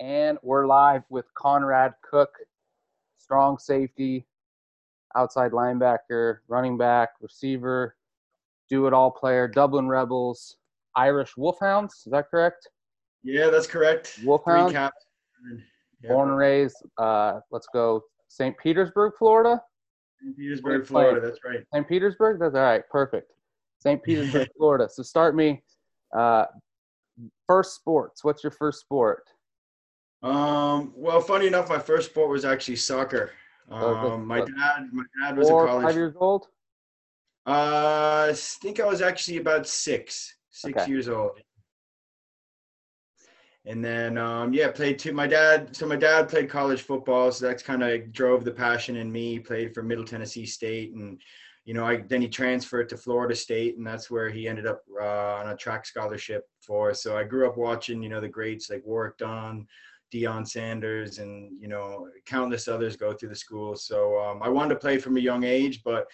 And we're live with Conrad Cook, strong safety, outside linebacker, running back, receiver, do-it-all player, Dublin Rebels, Irish Wolfhounds. Is that correct? Yeah, that's correct. Wolfhounds, yeah. Born and raised, let's go, St. Petersburg, Florida? St. Petersburg, Florida, that's right. St. Petersburg? That's all right, perfect. St. Petersburg, Florida. So start me. First sports. What's your first sport? Well, funny enough, my first sport was actually soccer. My dad was a college. 5 years old? I think I was actually about six okay. years old. And then, played two. My dad played college football, so that's kind of drove the passion in me. He played for Middle Tennessee State, and then he transferred to Florida State, and that's where he ended up on a track scholarship for. So I grew up watching, the greats like Warwick Dunn, Deion Sanders, and, countless others go through the school. So I wanted to play from a young age, but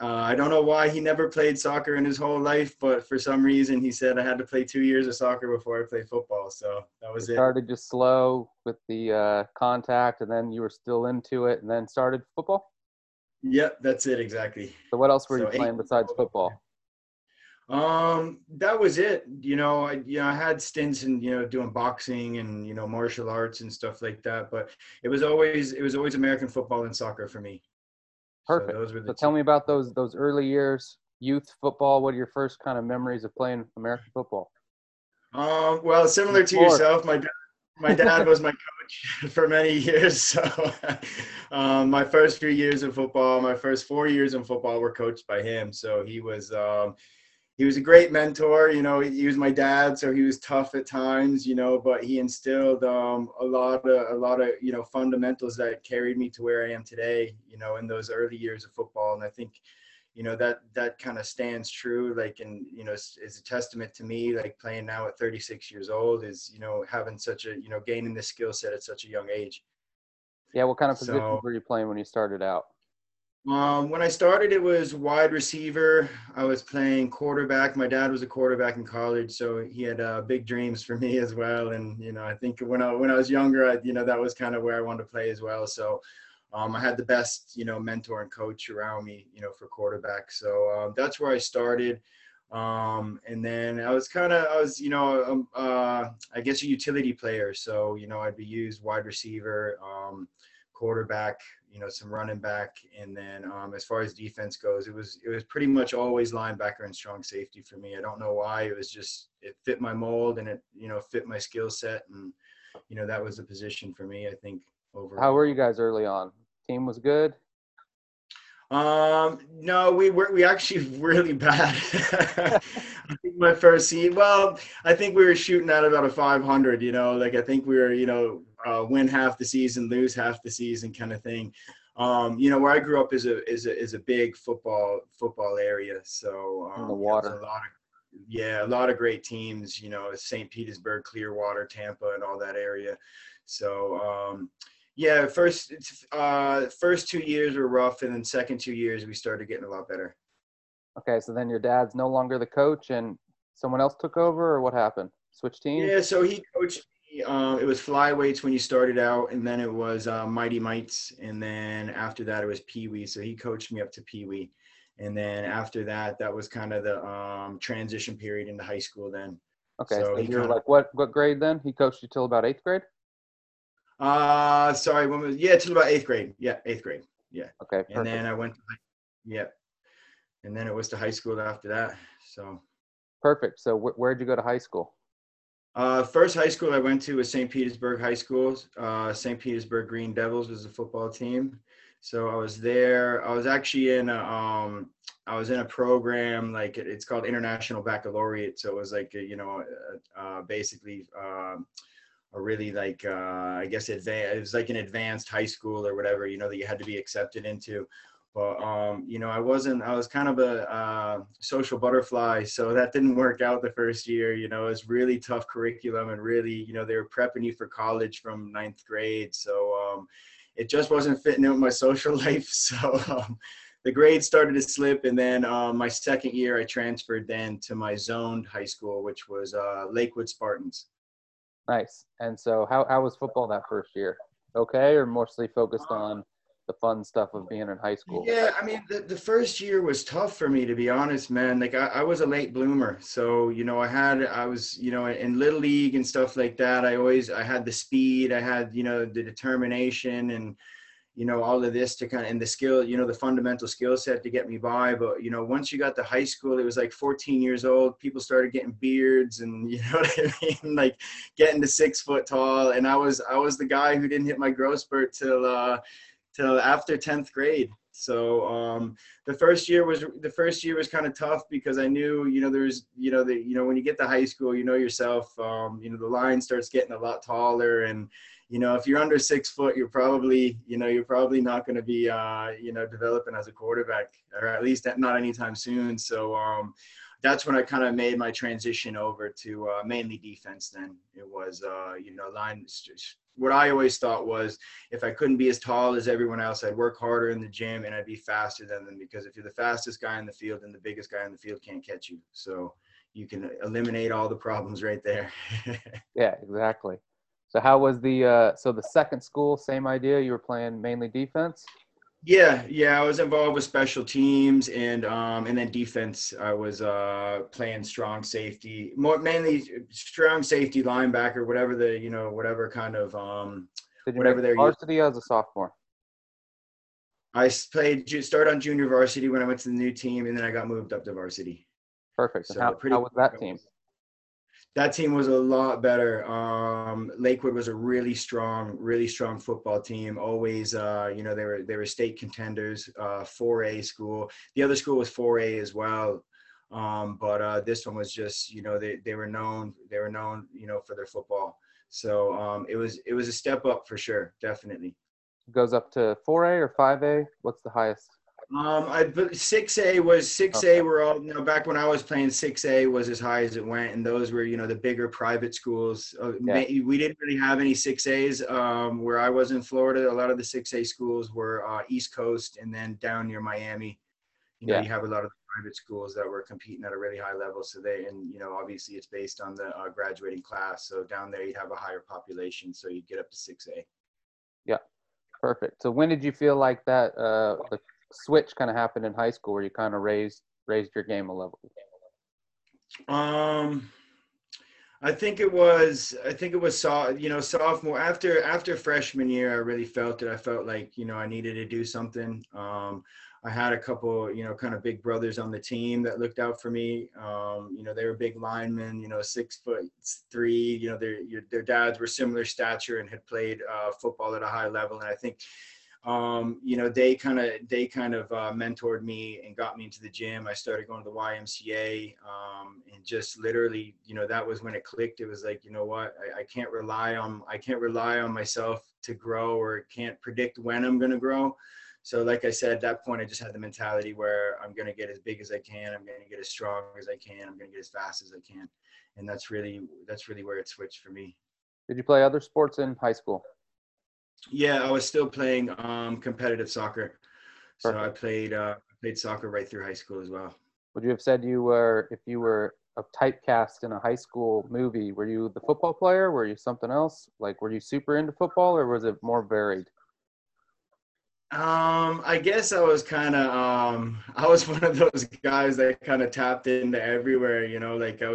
I don't know why he never played soccer in his whole life, but for some reason he said I had to play 2 years of soccer before I played football. So that was it. Started just slow with the contact, and then you were still into it, and then started football? Yep, that's it, exactly. So what else were you playing besides football? That was it. I had stints in, doing boxing and, martial arts and stuff like that, but it was always American football and soccer for me. Perfect. So, tell me about those early years, youth football. What are your first kind of memories of playing American football? Well, similar to yourself, my dad was my coach for many years. So my first few years in football, my first 4 years in football were coached by him. So he was a great mentor. He was my dad, so he was tough at times, but he instilled a lot of fundamentals that carried me to where I am today, in those early years of football. And I think that kind of stands true, is a testament to me, playing now at 36 years old is, having such a, gaining the skill set at such a young age. Yeah. What kind of positions were you playing when you started out? When I started, it was wide receiver. I was playing quarterback. My dad was a quarterback in college, so he had big dreams for me as well. And, I think when I was younger, that was kind of where I wanted to play as well. So, I had the best, mentor and coach around me, for quarterback. So that's where I started. And then I was, I guess a utility player. So, I'd be used wide receiver, quarterback, some running back. And then as far as defense goes, it was pretty much always linebacker and strong safety for me. I don't know why. It was just, it fit my mold and it, fit my skill set. And, that was the position for me, I think. Over. How were you guys early on? Team was good? No, we actually really bad. I think my first season, I think we were shooting at about a 500, I think we were, win half the season, lose half the season kind of thing. Where I grew up is a big football area. So in the water. A lot of great teams, St. Petersburg, Clearwater, Tampa, and all that area. So first 2 years were rough, and then second 2 years we started getting a lot better. Okay, so then your dad's no longer the coach, and someone else took over, or what happened? Switch teams? Yeah, so he coached me. It was flyweights when he started out, and then it was Mighty Mites, and then after that it was Pee Wee. So he coached me up to Pee Wee, and then after that was kind of the transition period into high school. Then. Okay, so you were what grade then? He coached you till about eighth grade. Till about eighth grade. Yeah, eighth grade. Yeah. Okay. Perfect. And then I went to and then it was to high school after that. So. Perfect. So where'd you go to high school? First high school I went to was St. Petersburg High School. St. Petersburg Green Devils was the football team. So I was there. I was actually in a program it's called International Baccalaureate. So it was it was like an advanced high school or whatever, that you had to be accepted into. But, I was kind of a social butterfly. So that didn't work out the first year, it was really tough curriculum and really, they were prepping you for college from ninth grade. So it just wasn't fitting in with my social life. So the grades started to slip. And then my second year I transferred then to my zoned high school, which was Lakewood Spartans. Nice. And so how was football that first year? Okay, or mostly focused on the fun stuff of being in high school? Yeah, I mean, the first year was tough for me, to be honest, man. Like, I was a late bloomer. So, you know, I was in Little League and stuff like that. I had the speed. I had, you know, the determination and, you know, all of this to kind of, and the skill, you know, the fundamental skill set to get me by. But, you know, once you got to high school, it was like 14 years old, people started getting beards and, you know what I mean? Like getting to 6 foot tall. And I was the guy who didn't hit my growth spurt till after 10th grade. So the first year was kind of tough because I knew, you know, when you get to high school, you know yourself, you know, the line starts getting a lot taller, and, you know, if you're under 6 foot, you're probably not going to be, you know, developing as a quarterback, or at least not anytime soon. So that's when I kind of made my transition over to mainly defense. Then it was, you know, line. What I always thought was, if I couldn't be as tall as everyone else, I'd work harder in the gym and I'd be faster than them, because if you're the fastest guy in the field, then the biggest guy in the field can't catch you. So you can eliminate all the problems right there. Yeah, exactly. So how was the second school, same idea? You were playing mainly defense? Yeah. I was involved with special teams and then defense. I was playing strong safety, mainly strong safety, linebacker, whatever they're varsity as a sophomore. I started on junior varsity when I went to the new team, and then I got moved up to varsity. Perfect. So how was that team? That team was a lot better. Lakewood was a really strong football team. Always, you know, they were state contenders, 4A school. The other school was 4A as well. But this one was just, you know, they were known, you know, for their football. So it was a step up for sure. Definitely. Goes up to 4A or 5A. What's the highest? 6A was 6A. Were all, you know, back when I was playing, 6A was as high as it went, and those were, you know, the bigger private schools. Yeah. We didn't really have any 6As where I was in Florida. A lot of the 6A schools were East Coast, and then down near Miami. You know, yeah. You have a lot of private schools that were competing at a really high level. So you know, obviously it's based on the graduating class. So down there, you'd have a higher population, so you'd get up to 6A. Yeah, perfect. So when did you feel like that? Switch kind of happened in high school where you kind of raised your game a level? I think it was sophomore, after freshman year. I really felt it. I felt like, you know, I needed to do something. I had a couple, you know, kind of big brothers on the team that looked out for me. You know, they were big linemen, you know, 6'3", you know, their dads were similar stature and had played football at a high level. And I think, you know, they kind of mentored me and got me into the gym. I started going to the YMCA, and just literally, you know, that was when it clicked. It was like, you know what, I can't rely on myself to grow, or can't predict when I'm going to grow. So like I said, at that point, I just had the mentality where I'm going to get as big as I can. I'm going to get as strong as I can. I'm going to get as fast as I can. And that's really where it switched for me. Did you play other sports in high school? Yeah, I was still playing competitive soccer. So perfect. I played soccer right through high school as well. Would you have said you were, if you were a typecast in a high school movie, were you the football player? Were you something else? Like, were you super into football, or was it more varied? I guess I was kind of, I was one of those guys that kind of tapped into everywhere, you know, like I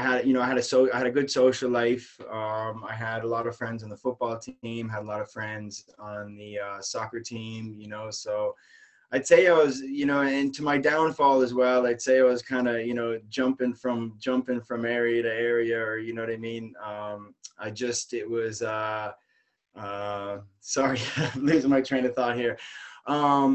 had a good social life. I had a lot of friends on the football team, had a lot of friends on the soccer team, you know, so I'd say I was, you know, and to my downfall as well, I'd say I was kind of, you know, jumping from area to area, or, you know what I mean? Sorry, I'm losing my train of thought here. I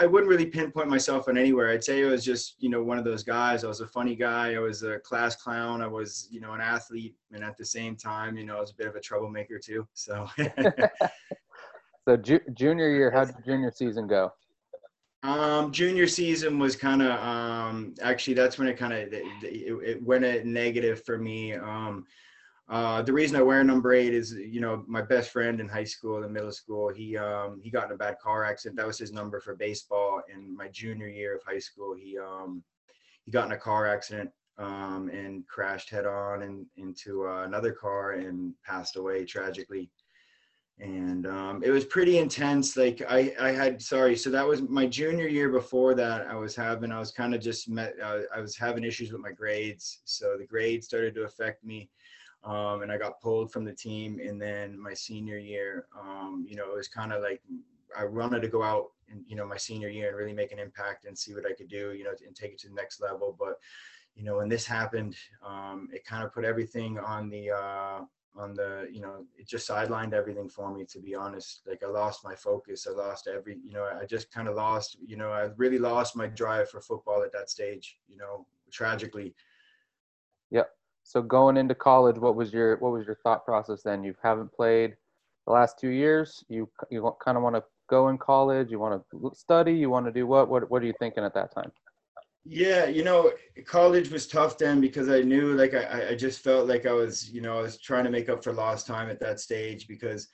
wouldn't really pinpoint myself on anywhere. I'd say I was just, you know, one of those guys. I was a funny guy. I was a class clown. I was, you know, an athlete. And at the same time, you know, I was a bit of a troublemaker too. So, so junior year, how did junior season go? Junior season was kind of, actually that's when it kind of, it went a negative for me. The reason I wear number 8 is, you know, my best friend in high school and middle school, he got in a bad car accident. That was his number for baseball. In my junior year of high school, he got in a car accident. and crashed head on into another car and passed away tragically. And it was pretty intense. Like so that was my junior year. Before that, I was having issues with my grades. So the grades started to affect me, and I got pulled from the team. And then my senior year, it was kind of like I wanted to go out and, my senior year and really make an impact and see what I could do, and take it to the next level. But, when this happened, it kind of put everything on the, it just sidelined everything for me, to be honest. Like I lost my focus. I lost I really lost my drive for football at that stage, tragically. Yep. So going into college, what was your thought process then? You haven't played the last 2 years. You kind of want to go in college. You want to study. You want to do what are you thinking at that time? Yeah, college was tough then because I knew, like, I just felt like I was trying to make up for lost time at that stage, because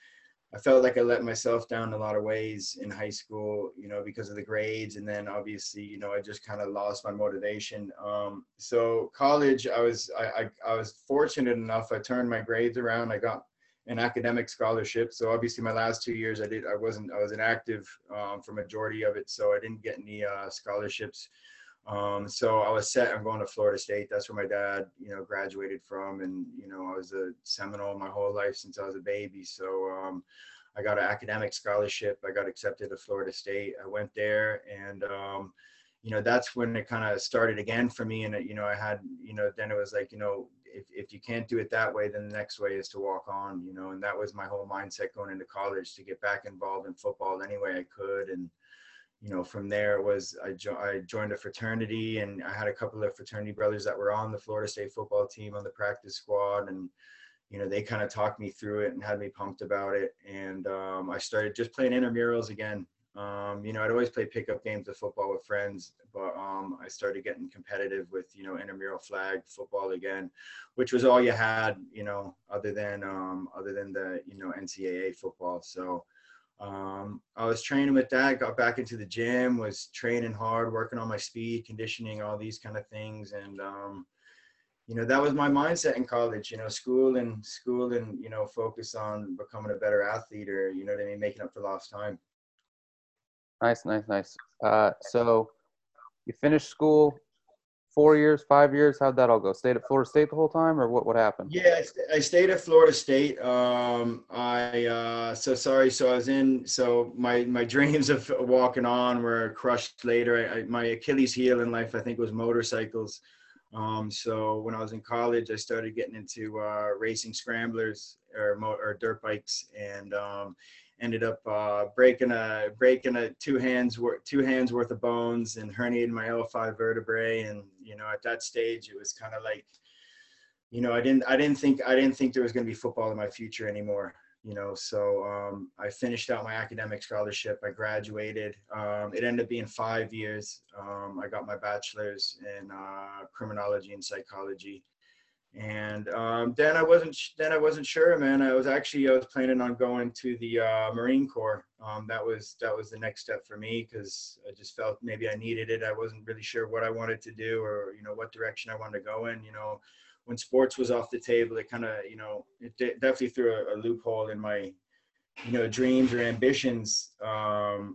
I felt like I let myself down a lot of ways in high school, because of the grades. And then obviously, I just kind of lost my motivation. So college, I was fortunate enough. I turned my grades around. I got an academic scholarship. So obviously my last 2 years I was inactive for majority of it. So I didn't get any scholarships. So I was set on going to Florida State. That's where my dad, graduated from. And, I was a Seminole my whole life since I was a baby. So I got an academic scholarship. I got accepted to Florida State. I went there and, that's when it kind of started again for me. And, I had, then it was like, if you can't do it that way, then the next way is to walk on, and that was my whole mindset going into college, to get back involved in football any way I could. And, from there I joined a fraternity, and I had a couple of fraternity brothers that were on the Florida State football team on the practice squad. And, they kind of talked me through it and had me pumped about it. And I started just playing intramurals again. I'd always play pickup games of football with friends, but I started getting competitive with, intramural flag football again, which was all you had, other than the, NCAA football. So I was training with that, got back into the gym, was training hard, working on my speed, conditioning, all these kind of things. And, that was my mindset in college, school and, focus on becoming a better athlete, or, making up for lost time. Nice. So you finished school 4 years, 5 years. How'd that all go? Stayed at Florida State the whole time, or what happened? Yeah, I stayed at Florida State. My dreams of walking on were crushed later. My Achilles heel in life, I think, was motorcycles. So when I was in college, I started getting into racing scramblers or dirt bikes, and ended up breaking a two hands worth of bones and herniated my L5 vertebrae. And at that stage, it was kind of like, I didn't think there was going to be football in my future anymore. So I finished out my academic scholarship. I graduated. It ended up being 5 years. I got my bachelor's in criminology and psychology. And then I wasn't sure, man. I was planning on going to the Marine Corps. That was the next step for me, because I just felt maybe I needed it. I wasn't really sure what I wanted to do, or what direction I wanted to go in. When sports was off the table, it kind of it definitely threw a loophole in my dreams or ambitions. That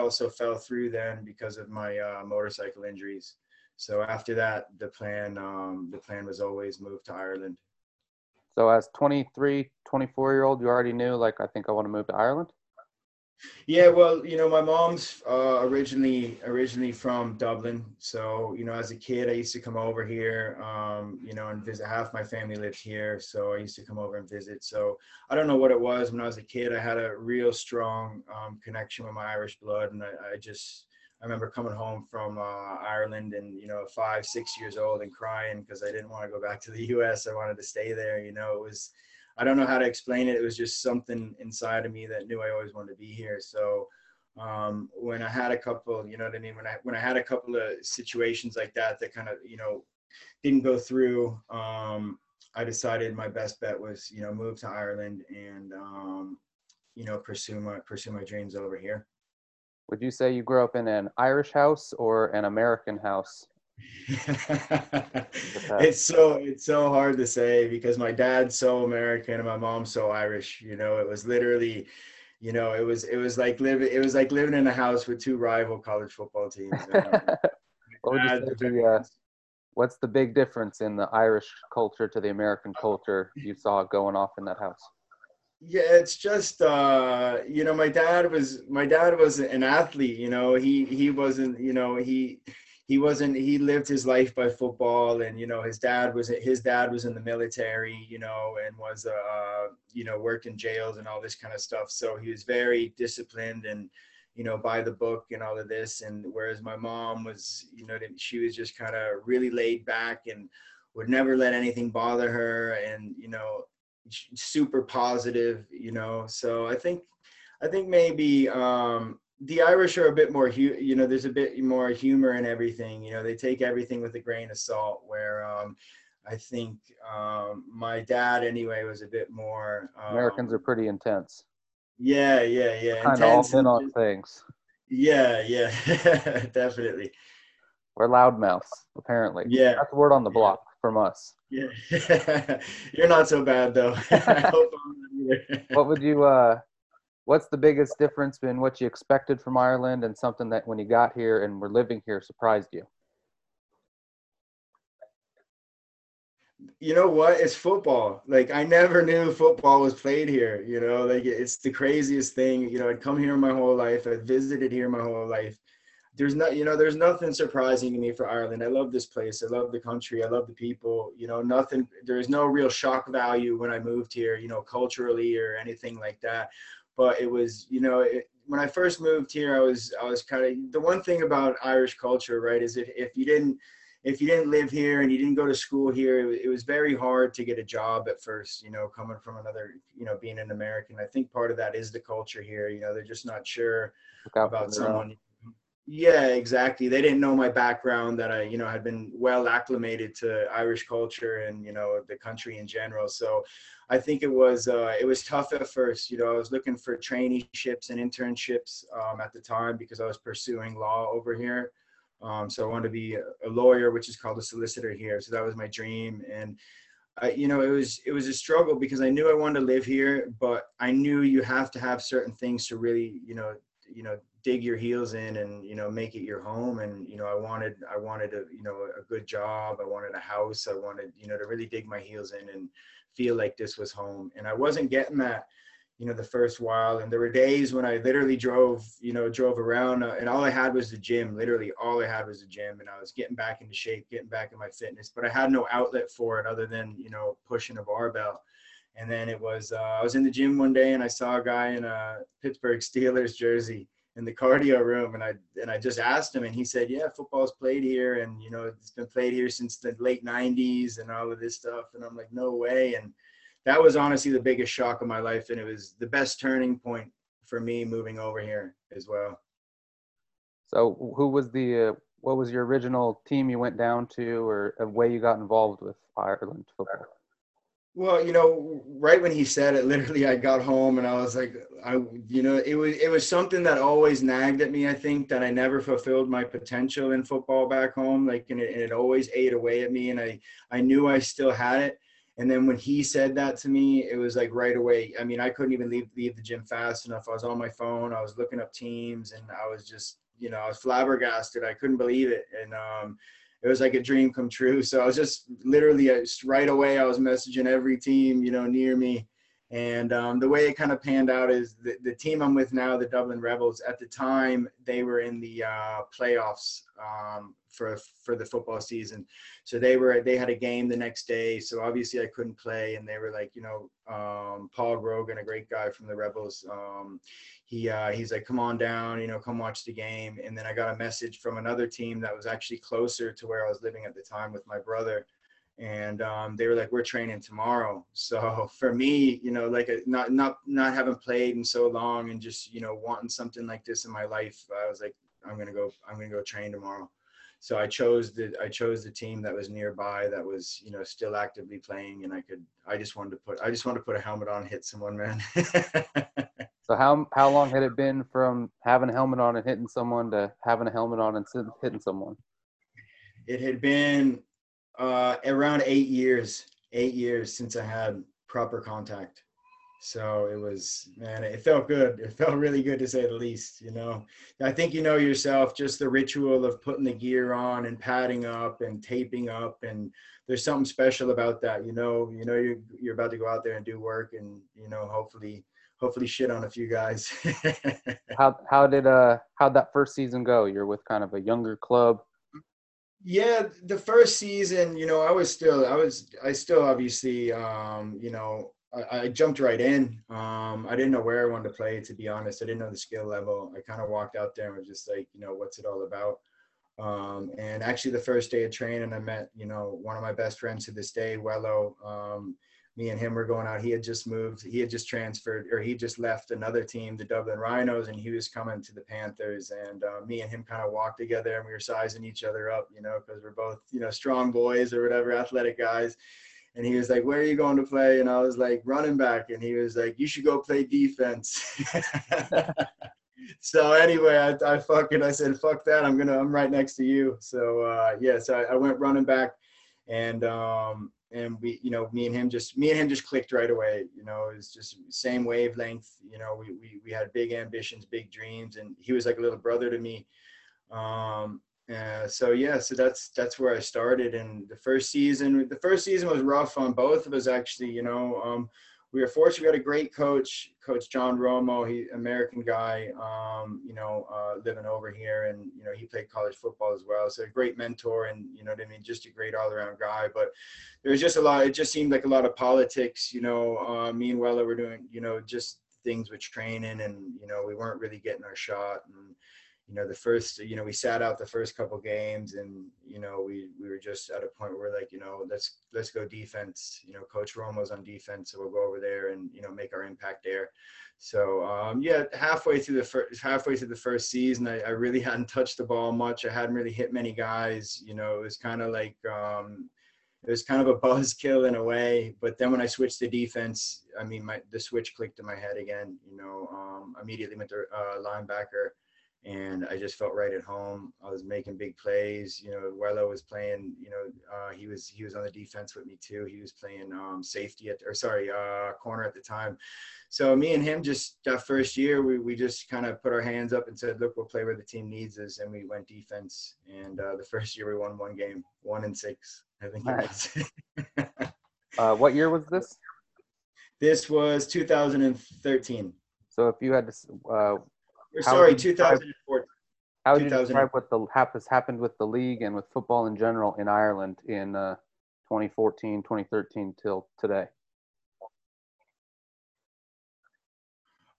also fell through then because of my motorcycle injuries. So after that, the plan was always move to Ireland. So as 23, 24-year-old, you already knew, like, I think I want to move to Ireland? Yeah, well, my mom's originally from Dublin. So, as a kid, I used to come over here, and visit. Half my family lived here, so I used to come over and visit. So I don't know what it was. When I was a kid, I had a real strong connection with my Irish blood, and I remember coming home from Ireland and, 5, 6 years old and crying because I didn't want to go back to the U.S. I wanted to stay there. It was, I don't know how to explain it. It was just something inside of me that knew I always wanted to be here. So when I had a couple, when I had a couple of situations like that kind of, didn't go through, I decided my best bet was, move to Ireland and, pursue my dreams over here. Would you say you grew up in an Irish house or an American house? It's so hard to say because my dad's so American and my mom's so Irish. You know, it was literally, you know, it was like living in a house with two rival college football teams. What's the big difference in the Irish culture to the American culture you saw going off in that house? Yeah, it's just, you know, my dad was an athlete, you know, he lived his life by football, and, you know, his dad was in the military, you know, and was, you know, worked in jails and all this kind of stuff. So he was very disciplined and, you know, by the book and all of this. And whereas my mom was, you know, she was just kind of really laid back and would never let anything bother her. And, you know, super positive, you know. So I think maybe the Irish are a bit more, you know, there's a bit more humor in everything, you know, they take everything with a grain of salt, where I think my dad anyway was a bit more Americans are pretty intense. Yeah kind of all in on things. Yeah Definitely. We're loudmouths, apparently. Yeah, that's the word on the block from us. Yeah. You're not so bad though. I hope I'm not either. What's the biggest difference in what you expected from Ireland and something that when you got here and were living here surprised you? You know what? It's football. Like, I never knew football was played here, you know, like it's the craziest thing. You know, I'd come here my whole life. I visited here my whole life. There's nothing surprising to me for Ireland. I love this place. I love the country. I love the people. You know, nothing. There is no real shock value when I moved here, you know, culturally or anything like that. But it was, you know, when I first moved here, I was kind of, the one thing about Irish culture, right, is if you didn't live here and you didn't go to school here, it was very hard to get a job at first, you know, coming from another, you know, being an American. I think part of that is the culture here. You know, they're just not sure about someone. Yeah, exactly. They didn't know my background, that I, you know, had been well acclimated to Irish culture and, you know, the country in general. So I think it was tough at first. You know, I was looking for traineeships and internships at the time because I was pursuing law over here. So I wanted to be a lawyer, which is called a solicitor here. So that was my dream. And you know, it was a struggle because I knew I wanted to live here, but I knew you have to have certain things to really, you know, dig your heels in and, you know, make it your home. And, you know, I wanted a, you know, a good job. I wanted a house. I wanted, you know, to really dig my heels in and feel like this was home. And I wasn't getting that, you know, the first while. And there were days when I literally drove around and all I had was the gym. Literally all I had was the gym, and I was getting back into shape, getting back in my fitness, but I had no outlet for it other than, you know, pushing a barbell. And then it was, I was in the gym one day and I saw a guy in a Pittsburgh Steelers jersey in the cardio room, and I just asked him, and he said, yeah, football's played here, and, you know, it's been played here since the late 90s and all of this stuff. And I'm like, no way. And that was honestly the biggest shock of my life, and it was the best turning point for me moving over here as well. So who was what was your original team you went down to, or a way you got involved with Ireland football? Well, you know, right when he said it, literally, I got home and I was like, you know, it was something that always nagged at me. I think that I never fulfilled my potential in football back home, like, and it always ate away at me. And I knew I still had it. And then when he said that to me, it was like right away. I mean, I couldn't even leave the gym fast enough. I was on my phone. I was looking up teams, and I was just, you know, I was flabbergasted. I couldn't believe it. And, it was like a dream come true. So I was just literally right away, I was messaging every team, you know, near me. And the way it kind of panned out is the team I'm with now, the Dublin Rebels, at the time, they were in the playoffs for the football season. So they had a game the next day. So obviously I couldn't play. And they were like, you know, Paul Rogan, a great guy from the Rebels. He's like, come on down, you know, come watch the game. And then I got a message from another team that was actually closer to where I was living at the time with my brother. And they were like, we're training tomorrow. So for me, you know, like not having played in so long and just, you know, wanting something like this in my life, I was like, I'm gonna go train tomorrow. So I chose the team that was nearby, that was, you know, still actively playing, and I just wanted to put a helmet on and hit someone, man. So how long had it been from having a helmet on and hitting someone to having a helmet on and hitting someone? It had been around 8 years, since I had proper contact. So it was, man, it felt good. It felt really good, to say the least, you know. I think you know yourself, just the ritual of putting the gear on and padding up and taping up, and there's something special about that, you know. You know you're about to go out there and do work, and you know, hopefully shit on a few guys. How'd that first season go? You're with kind of a younger club. Yeah, the first season, you know, I still obviously, you know, I jumped right in. I didn't know where I wanted to play, to be honest. I didn't know the skill level. I kind of walked out there and was just like, you know, what's it all about? And actually the first day of training, I met, you know, one of my best friends to this day, Wello. Me and him were going out. He had just moved. He had just transferred, or he just left another team, the Dublin Rhinos, and he was coming to the Panthers. And me and him kind of walked together, and we were sizing each other up, you know, because we're both, you know, strong boys or whatever, athletic guys. And he was like, where are you going to play? And I was like, running back. And he was like, you should go play defense. So anyway, I said, fuck that. I'm right next to you. So so I went running back, and we, you know, me and him just clicked right away. You know, it's just same wavelength. You know, we had big ambitions, big dreams, and he was like a little brother to me. So that's where I started. And the first season was rough on both of us, actually. You know, we were fortunate. We had a great coach, Coach John Romo. He American guy, you know, living over here, and you know, he played college football as well. So a great mentor, and you know what I mean, just a great all around guy. But there was just a lot. It just seemed like a lot of politics. You know, me and Wello were doing, you know, just things with training, and you know, we weren't really getting our shot. And you know, the first, you know, we sat out the first couple games, and, you know, we were just at a point where like, you know, let's go defense. You know, Coach Romo's on defense, so we'll go over there and, you know, make our impact there. So, halfway through the first season, I really hadn't touched the ball much. I hadn't really hit many guys. You know, it was kind of like, it was kind of a buzzkill in a way. But then when I switched to defense, I mean, the switch clicked in my head again. You know, immediately went to linebacker. And I just felt right at home. I was making big plays. You know, Wello was playing, you know, he was on the defense with me too. He was playing corner at the time. So me and him, just that first year, we just kind of put our hands up and said, look, we'll play where the team needs us. And we went defense. And the first year we won one game, 1-6, I think it was. What year was this? This was 2013. So if you had to... 2014. How would you describe what has happened with the league and with football in general in Ireland in 2014, 2013 till today?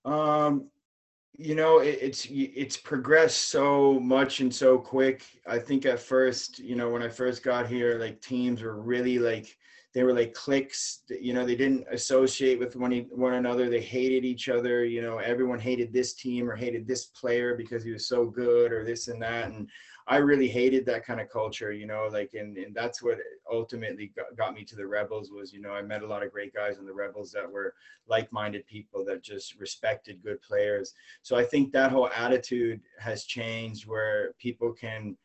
You know, it's progressed so much and so quick. I think at first, you know, when I first got here, like teams were really like, they were like cliques, you know, they didn't associate with one another. They hated each other. You know, everyone hated this team or hated this player because he was so good or this and that. And I really hated that kind of culture, you know, like, and that's what ultimately got me to the Rebels was, you know, I met a lot of great guys in the Rebels that were like-minded people that just respected good players. So I think that whole attitude has changed where people can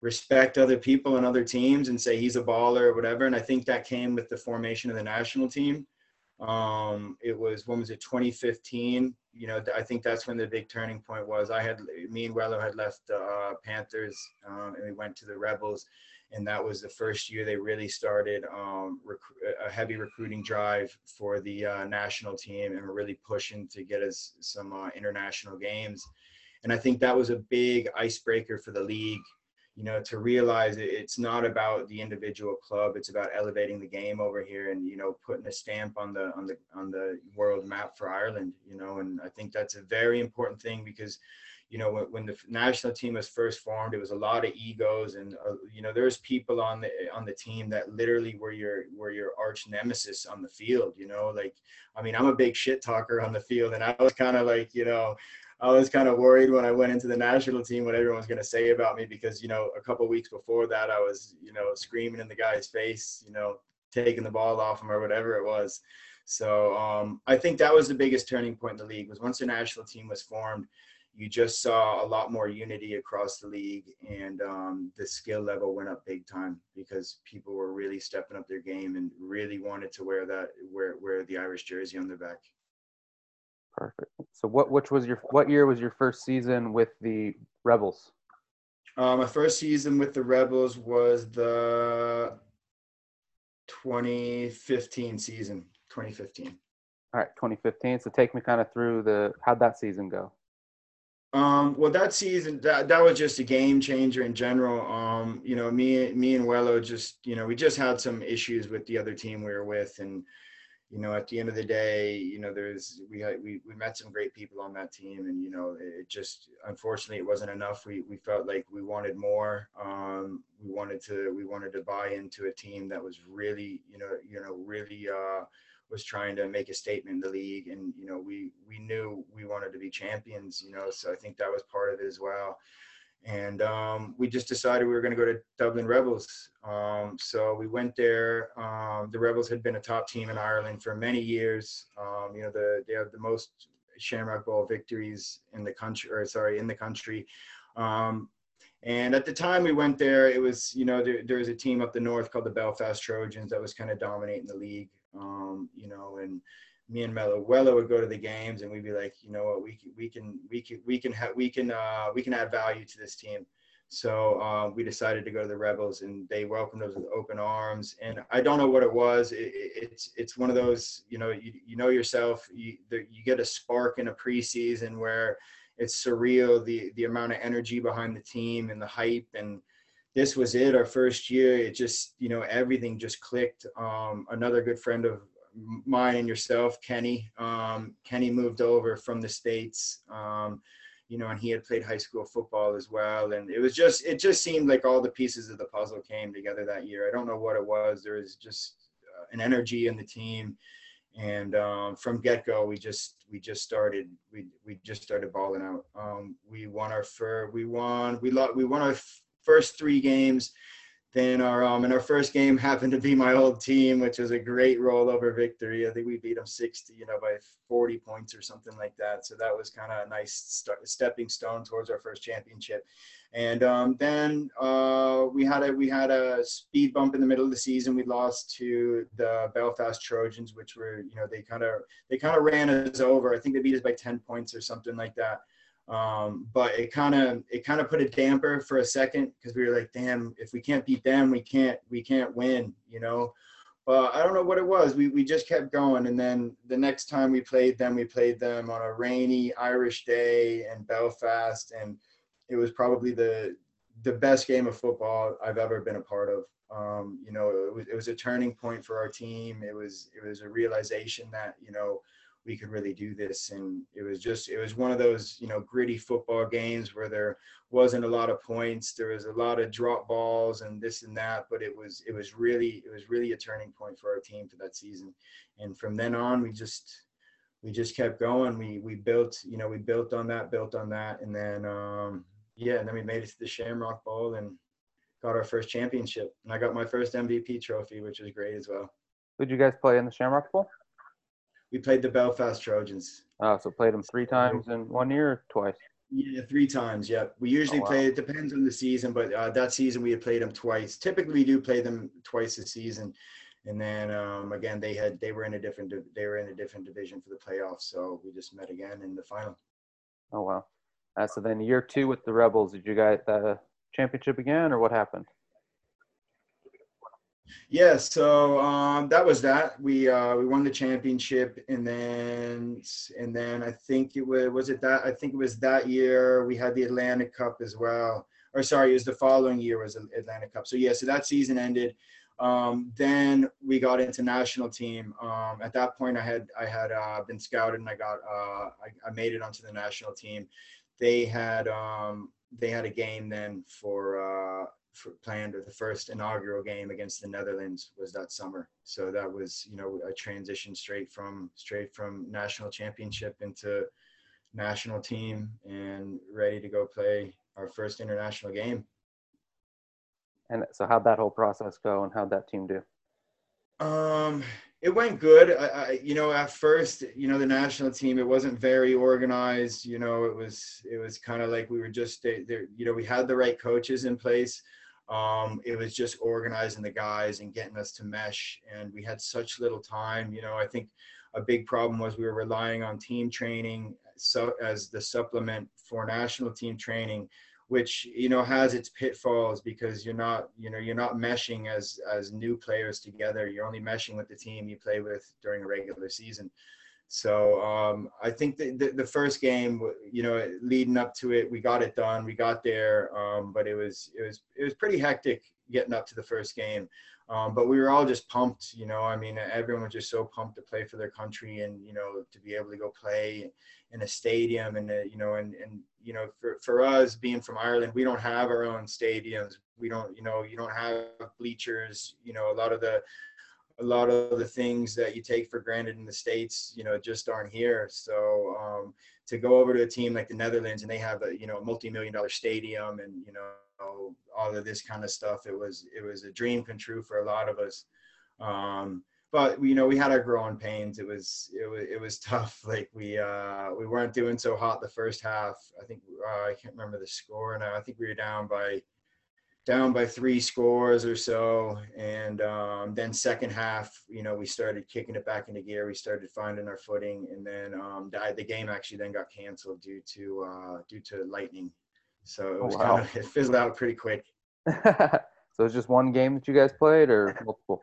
respect other people and other teams and say he's a baller or whatever. And I think that came with the formation of the national team. It was, 2015? You know, I think that's when the big turning point was. Me and Wello had left the Panthers and we went to the Rebels. And that was the first year they really started a heavy recruiting drive for the national team and were really pushing to get us some international games. And I think that was a big icebreaker for the league. You know, to realize it's not about the individual club, it's about elevating the game over here and, you know, putting a stamp on the world map for Ireland, you know. And I think that's a very important thing because, you know, when the national team was first formed, it was a lot of egos and, you know, there's people on the team that literally were your arch nemesis on the field, you know, like, I mean, I'm a big shit talker on the field and I was kind of like, you know, I was kind of worried when I went into the national team what everyone was going to say about me because, you know, a couple of weeks before that, I was, you know, screaming in the guy's face, you know, taking the ball off him or whatever it was. So I think that was the biggest turning point in the league was once the national team was formed, you just saw a lot more unity across the league, and the skill level went up big time because people were really stepping up their game and really wanted to wear the Irish jersey on their back. Perfect. So what year was your first season with the Rebels? My first season with the Rebels was the 2015 season. 2015. All right, 2015. So take me kind of through how'd that season go? Well, that season, that was just a game changer in general. You know, me and Wello just, you know, we just had some issues with the other team we were with. And, you know, at the end of the day, you know, we met some great people on that team, and, you know, it just, unfortunately, it wasn't enough. We felt like we wanted more. We wanted to buy into a team that was really, really was trying to make a statement in the league. And, you know, we knew we wanted to be champions, you know, so I think that was part of it as well. And we just decided we were going to go to Dublin Rebels. So we went there. The Rebels had been a top team in Ireland for many years. You know, they have the most Shamrock Bowl victories in the country. And at the time we went there, it was, you know, there was a team up the north called the Belfast Trojans that was kind of dominating the league. You know, and me and Wello would go to the games, and we'd be like, you know what, we can add value to this team. So we decided to go to the Rebels, and they welcomed us with open arms. And I don't know what it was. It's one of those, you know, you know yourself. You get a spark in a preseason where it's surreal, the amount of energy behind the team and the hype. And this was it. Our first year, it just, you know, everything just clicked. Another good friend of mine and yourself, Kenny. Kenny moved over from the States, you know, and he had played high school football as well. And it was just, it just seemed like all the pieces of the puzzle came together that year. I don't know what it was. There was just an energy in the team. And from get-go, we just started balling out. We won our first three games. Then our first game happened to be my old team, which was a great rollover victory. I think we beat them 60, you know, by 40 points or something like that. So that was kind of a nice stepping stone towards our first championship. And then we had a speed bump in the middle of the season. We lost to the Belfast Trojans, which were, you know, they kind of ran us over. I think they beat us by 10 points or something like that. But it kind of put a damper for a second, because we were like, damn, if we can't beat them, we can't win, you know. But I don't know what it was. We just kept going. And then the next time we played them on a rainy Irish day in Belfast, and it was probably the best game of football I've ever been a part of. You know, it was a turning point for our team. It was a realization that, you know, we could really do this. And it was one of those, you know, gritty football games where there wasn't a lot of points. There was a lot of drop balls and this and that, but it was really a turning point for our team for that season. And from then on, we just kept going. We built on that. And then, and then we made it to the Shamrock Bowl and got our first championship. And I got my first MVP trophy, which was great as well. Did you guys play in the Shamrock Bowl? We played the Belfast Trojans. Oh, so played them three times in one year or twice? Yeah, three times, yeah. We usually play, it depends on the season, but that season we had played them twice. Typically we do play them twice a season. And then, again, they were in a different division for the playoffs, so we just met again in the final. Oh, wow. So then year two with the Rebels, did you guys get the championship again, or what happened? Yeah, so that was that. We won the championship, and then I think it was that year we had the Atlantic Cup as well. Or sorry, it was the following year was the Atlantic Cup. So yeah, so that season ended. Then we got into national team. At that point, I had been scouted, and I made it onto the national team. They had a game then planned, or the first inaugural game against the Netherlands was that summer. So that was, you know, a transition straight from national championship into national team, and ready to go play our first international game. And so how'd that whole process go, and how'd that team do? It went good. I at first, the national team, it wasn't very organized. It was kind of like we were just there. We had the right coaches in place. It was just organizing the guys and getting us to mesh. And we had such little time. I think a big problem was we were relying on team training so as the supplement for national team training, which, has its pitfalls because you're not meshing as new players together. You're only meshing with the team you play with during a regular season. So I think the first game, leading up to it, we got it done. We got there, but it was pretty hectic getting up to the first game. But we were all just pumped. Everyone was just so pumped to play for their country and to be able to go play in a stadium. And for us being from Ireland, we don't have our own stadiums. We don't you don't have bleachers. A lot of the things that you take for granted in the States, just aren't here. So to go over to a team like the Netherlands and they have a, multi-million-dollar stadium and, all of this kind of stuff, it was a dream come true for a lot of us. But, we had our growing pains. It was tough. Like we weren't doing so hot the first half. I think, I can't remember the score now. I think we were down by three scores or so. And then second half, we started kicking it back into gear. We started finding our footing. And then the game actually then got canceled due to lightning. So it was it fizzled out pretty quick. So it's just one game that you guys played or multiple?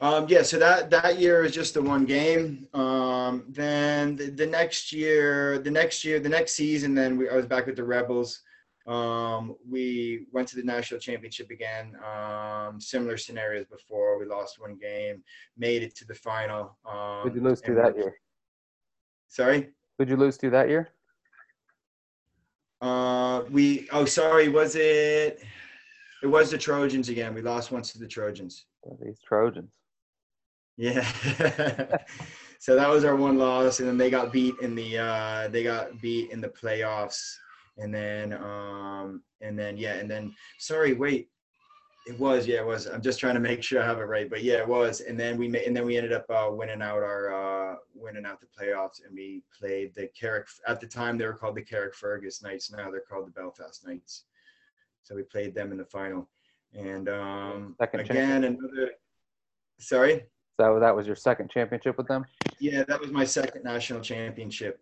So that year was just the one game. Then the next season, then I was back with the Rebels. We went to the national championship again. Similar scenarios before. We lost one game, made it to the final. Who'd you lose to that year? Sorry? Who'd you lose to that year? Was it? It was the Trojans again. We lost once to the Trojans. These Trojans. Yeah. So that was our one loss, and then they got beat in the playoffs. And then, it was. I'm just trying to make sure I have it right, but yeah, it was. And then we ended up winning out the playoffs, and we played the Carrick. At the time, they were called the Carrick Fergus Knights. Now they're called the Belfast Knights. So we played them in the final, and Sorry. So that was your second championship with them? Yeah, that was my second national championship,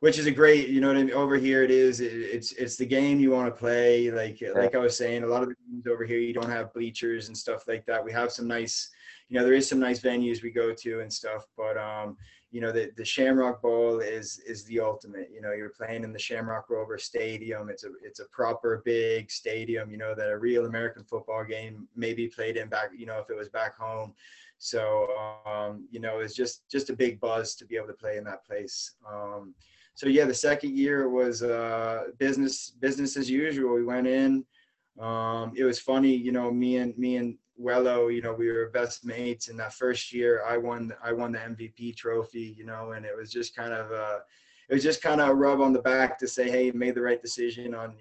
which is a great, over here it is. It's the game you want to play. Like I was saying, a lot of the games over here, you don't have bleachers and stuff like that. We have some nice, there is some nice venues we go to and stuff. But, the Shamrock Bowl is the ultimate. You're playing in the Shamrock Rover Stadium. It's a proper big stadium, that a real American football game may be played in back, if it was back home. So, it's just a big buzz to be able to play in that place. The second year was business as usual. We went in. It was funny, me and Wello, we were best mates. In that first year, I won the MVP trophy, and it was just kind of a rub on the back to say, hey, you made the right decision on,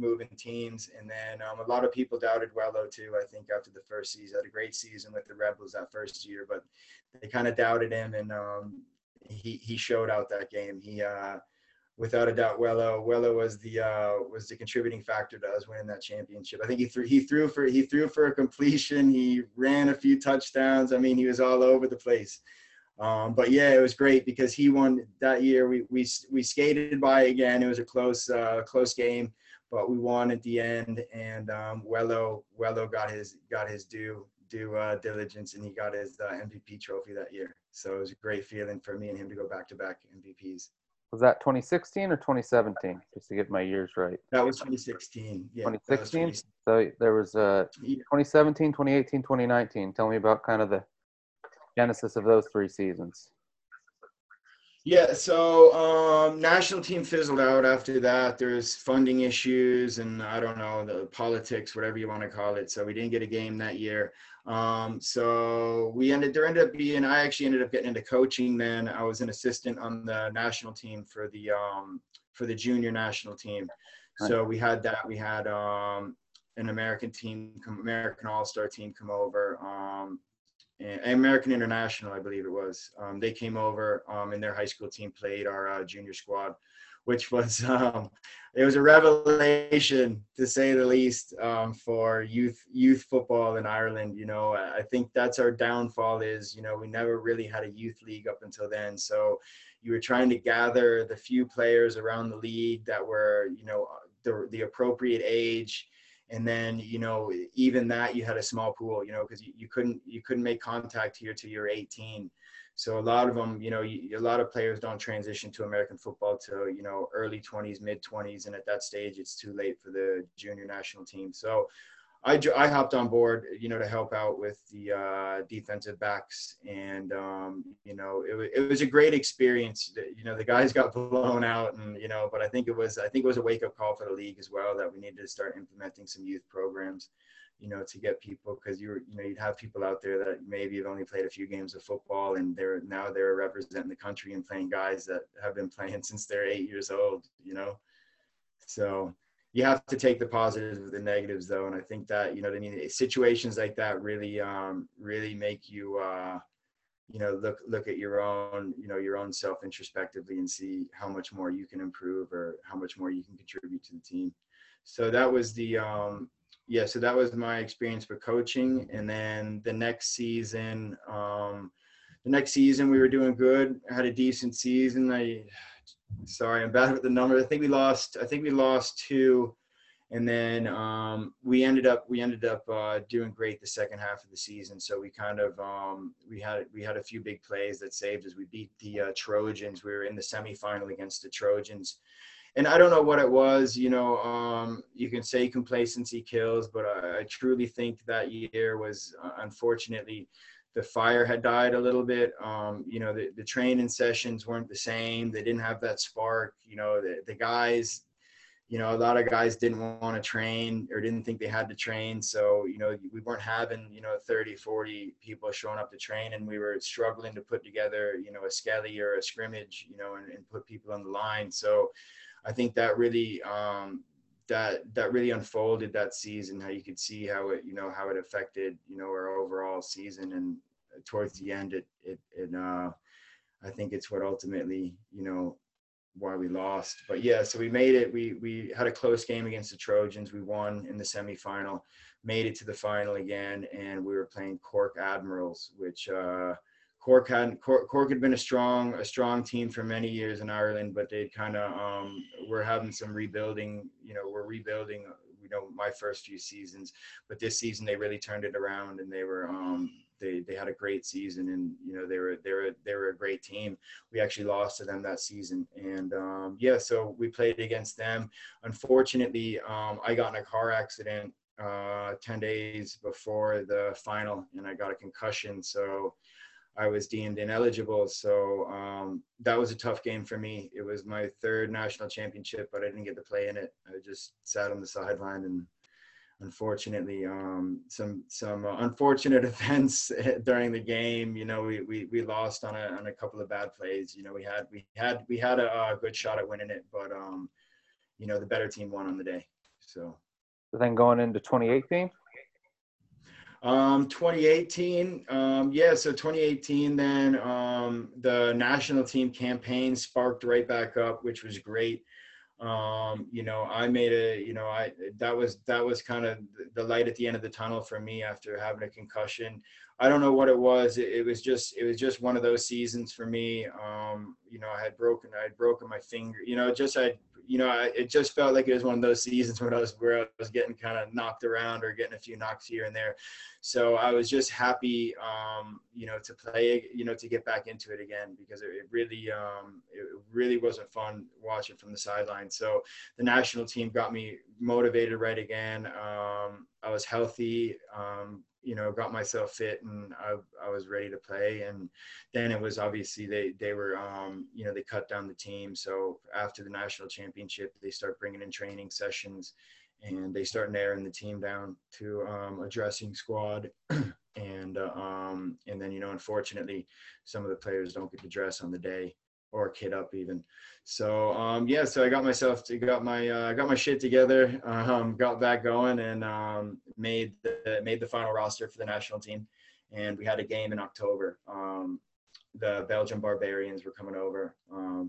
moving teams. And then a lot of people doubted Wello too, I think, after the first season. Had a great season with the Rebels that first year, but they kind of doubted him, and he showed out that game. He, without a doubt, Wello was the contributing factor to us winning that championship. I think he threw for a completion. He ran a few touchdowns. I mean, he was all over the place. It was great because he won that year. We skated by again. It was a close game, but we won at the end. And Wello got his due diligence, and he got his MVP trophy that year. So it was a great feeling for me and him to go back-to-back MVPs. Was that 2016 or 2017? Just to get my years right. That was 2016. Yeah, 2016. So there was 2017, 2018, 2019. Tell me about kind of the genesis of those three seasons. Yeah, so national team fizzled out after that. There's funding issues and I don't know, the politics, whatever you want to call it. So we didn't get a game that year. So I actually ended up getting into coaching then. I was an assistant on the national team for the junior national team. So we had an American team, American All-Star team come over, and American International, I believe it was. They came over, and their high school team played our junior squad, which was, it was a revelation, to say the least, for youth football in Ireland. You know, I think that's our downfall is, you know, we never really had a youth league up until then. So you were trying to gather the few players around the league that were, you know, the appropriate age. And then, you know, even that you had a small pool, you know, because you couldn't make contact here till you're 18. So a lot of them, you know, a lot of players don't transition to American football till, you know, early 20s, mid 20s. And at that stage, it's too late for the junior national team. So I hopped on board, you know, to help out with the defensive backs. And, you know, it was a great experience. You know, the guys got blown out and, you know, but I think it was a wake up call for the league as well, that we needed to start implementing some youth programs, you know, to get people, because you'd have people out there that maybe have only played a few games of football, and they're representing the country and playing guys that have been playing since they're 8 years old, you know, so. You have to take the positives with the negatives, though, and I think that, you know what I mean, situations like that really, really make you, you know, look at your own, you know, your own self introspectively and see how much more you can improve or how much more you can contribute to the team. So that was the, so that was my experience with coaching, and then the next season, we were doing good. I had a decent season. Sorry, I'm bad with the numbers. I think we lost two, and then we ended up doing great the second half of the season. So we kind of we had a few big plays that saved us. We beat the Trojans. We were in the semifinal against the Trojans, and I don't know what it was. You know, you can say complacency kills, but I truly think that year was unfortunately. The fire had died a little bit. You know, the training sessions weren't the same. They didn't have that spark. You know, the guys, you know, a lot of guys didn't want to train or didn't think they had to train. So, you know, we weren't having, you know, 30, 40 people showing up to train, and we were struggling to put together, you know, a skelly or a scrimmage, you know, and put people on the line. So I think that really, that really unfolded that season, how you could see how it, you know, how it affected, you know, our overall season. And towards the end, it I think it's what ultimately, you know, why we lost. But yeah, so we made it. We had a close game against the Trojans. We won in the semifinal, made it to the final again, and we were playing Cork Admirals, which Cork had been a strong team for many years in Ireland, but they kind of were having some rebuilding. You know, we're rebuilding. You know, my first few seasons, but this season they really turned it around, and they were they had a great season, and you know they were a great team. We actually lost to them that season, and so we played against them. Unfortunately, I got in a car accident 10 days before the final, and I got a concussion. So. I was deemed ineligible, so that was a tough game for me. It was my third national championship, but I didn't get to play in it. I just sat on the sideline, and unfortunately, some unfortunate events during the game. You know, we lost on a couple of bad plays. You know, we had a good shot at winning it, but you know, the better team won on the day. So then going into 2018. 2018. So 2018, then the national team campaign sparked right back up, which was great. You know, that was kind of the light at the end of the tunnel for me after having a concussion. I don't know what it was. It was just one of those seasons for me. You know, I had broken my finger, you know, it just felt like it was one of those seasons where I was getting kind of knocked around or getting a few knocks here and there. So I was just happy, you know, to play, you know, to get back into it again, because it really wasn't fun watching from the sideline. So the national team got me motivated right again. I was healthy, you know, got myself fit, and I was ready to play. And then it was obviously they were, you know, they cut down the team. So after the national championship, they start bringing in training sessions, and they start narrowing the team down to a dressing squad. And then, you know, unfortunately, some of the players don't get to dress on the day. or kid up even. So yeah, so I got myself to got my shit together, got back going, and made the final roster for the national team. And we had a game in October. The Belgian Barbarians were coming over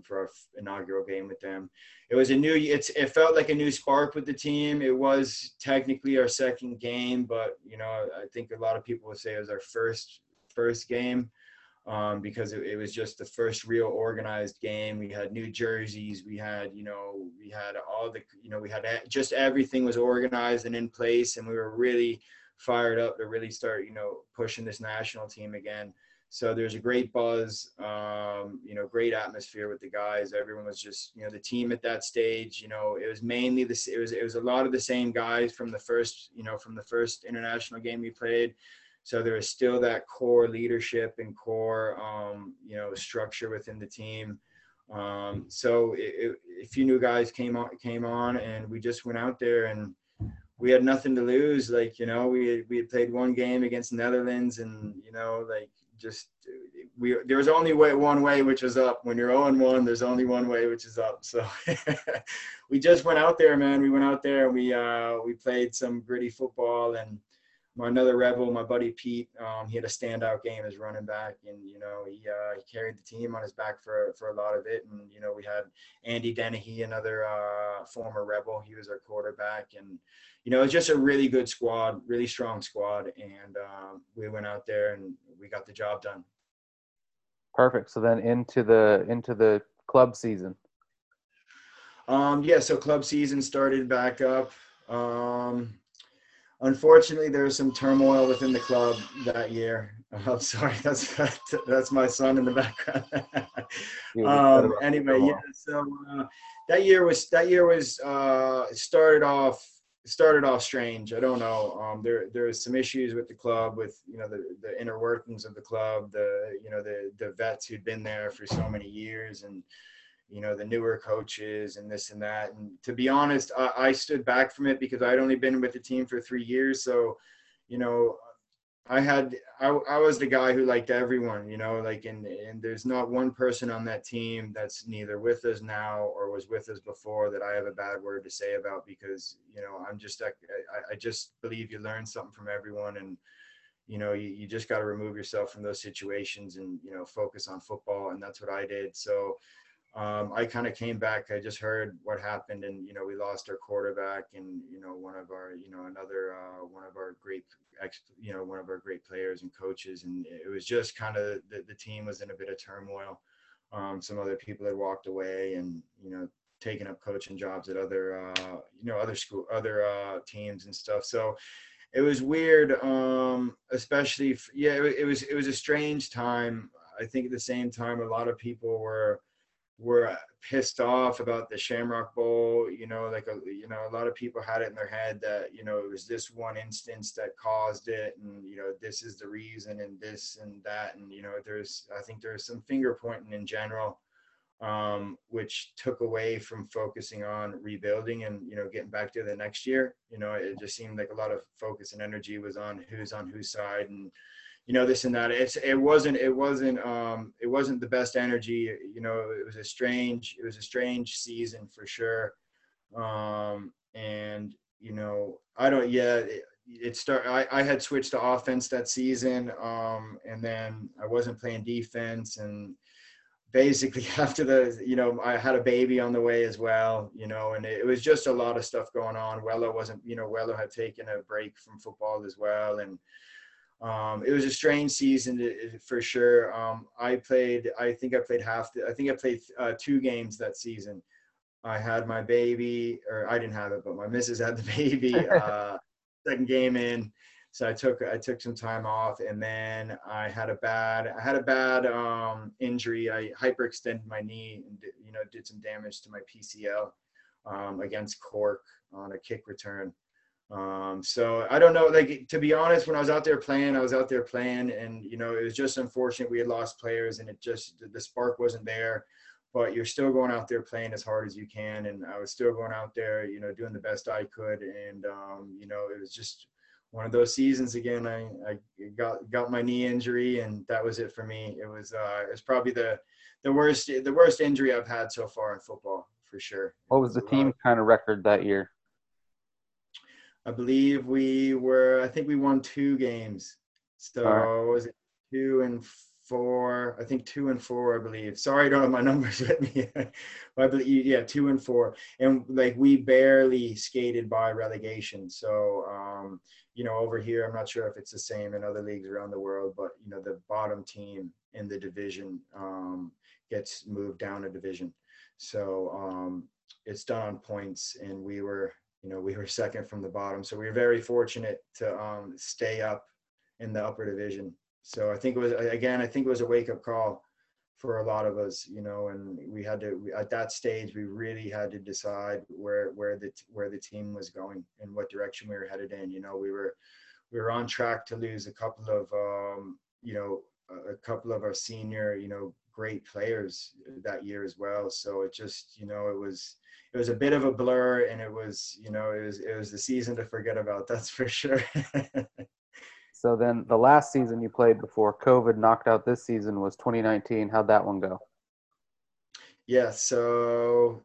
for our inaugural game with them. It was a new, it felt like a new spark with the team. It was technically our second game, but you know, I think a lot of people would say it was our first game, because it was just the first real organized game. We had new jerseys. We had, you know, we had all the, you know, we had just everything was organized and in place, and we were really fired up to really start, you know, pushing this national team again. So there's a great buzz, you know, great atmosphere with the guys. Everyone was just, you know, the team at that stage, you know, it was mainly this, it was a lot of the same guys from the first, you know, from the first international game we played. So there was still that core leadership and core, you know, structure within the team. So a few new guys came on, and we just went out there, and we had nothing to lose. Like, you know, we had played one game against Netherlands, and, you know, like, there was only one way, which is up. When you're 0-1, there's only one way, which is up. So we just went out there, man. We went out there, and we played some gritty football. And another Rebel, my buddy Pete, he had a standout game as running back, and you know, he carried the team on his back for a lot of it. And you know, we had Andy Dennehy, another former Rebel. He was our quarterback, and you know, it's just a really good squad, really strong squad, and we went out there and we got the job done. Perfect. So then into the club season. Yeah. So club season started back up. Unfortunately, there was some turmoil within the club that year. I'm sorry, that's my son in the background. Anyway, yeah. So that year was started off strange. I don't know. There was some issues with the club, with you know the inner workings of the club, the you know the vets who'd been there for so many years, and you know, the newer coaches and this and that. And to be honest, I stood back from it because I'd only been with the team for 3 years. So, you know, I was the guy who liked everyone, you know, like, and there's not one person on that team that's neither with us now or was with us before that I have a bad word to say about, because, you know, I just believe you learn something from everyone. And, you know, you just got to remove yourself from those situations and, you know, focus on football. And that's what I did. So, I kind of came back. I just heard what happened, and you know, we lost our quarterback, and you know, one of our great players and coaches, and it was just kind of the team was in a bit of turmoil. Some other people had walked away, and you know, taken up coaching jobs at other teams and stuff. So it was weird, especially it was a strange time. I think at the same time, a lot of people were pissed off about the Shamrock Bowl, you know, like, a lot of people had it in their head that, you know, it was this one instance that caused it. And, you know, this is the reason, and this and that. And, you know, I think there's some finger pointing in general, which took away from focusing on rebuilding and, you know, getting back to the next year. You know, it just seemed like a lot of focus and energy was on whose side, and, you know, this and that. It wasn't the best energy. You know, it was a strange season for sure. And you know, I had switched to offense that season, and then I wasn't playing defense, and basically after the, you know, I had a baby on the way as well, you know, and it was just a lot of stuff going on. Wello had taken a break from football as well, and it was a strange season for sure. I played 2 games that season. I had my baby, or I didn't have it, but my missus had the baby, second game in. So I took some time off, and then I had a bad injury. I hyperextended my knee and, you know, did some damage to my PCL, against Cork on a kick return. So I don't know, like, to be honest, when I was out there playing, and, you know, it was just unfortunate we had lost players, and it just, the spark wasn't there, but you're still going out there playing as hard as you can. And I was still going out there, you know, doing the best I could. And, you know, it was just one of those seasons again. I got my knee injury, and that was it for me. It was probably the worst injury I've had so far in football, for sure. What was the team kind of record that year? I believe I think we won 2 games. So was it 2 and 4? I think 2 and 4, I believe. Sorry, I don't have my numbers with me. I believe, yeah, 2 and 4. And like we barely skated by relegation. So, over here, I'm not sure if it's the same in other leagues around the world, but, the bottom team in the division gets moved down a division. So it's done on points, and we were second from the bottom. So we were very fortunate to stay up in the upper division. So I think it was a wake-up call for a lot of us, and we had to, at that stage, we really had to decide where the team was going and what direction we were headed in. We were on track to lose a couple of our senior, great players that year as well. So it just, it was a bit of a blur, and it was the season to forget about, that's for sure. So then the last season you played before COVID knocked out this season was 2019. How'd that one go? Yeah. So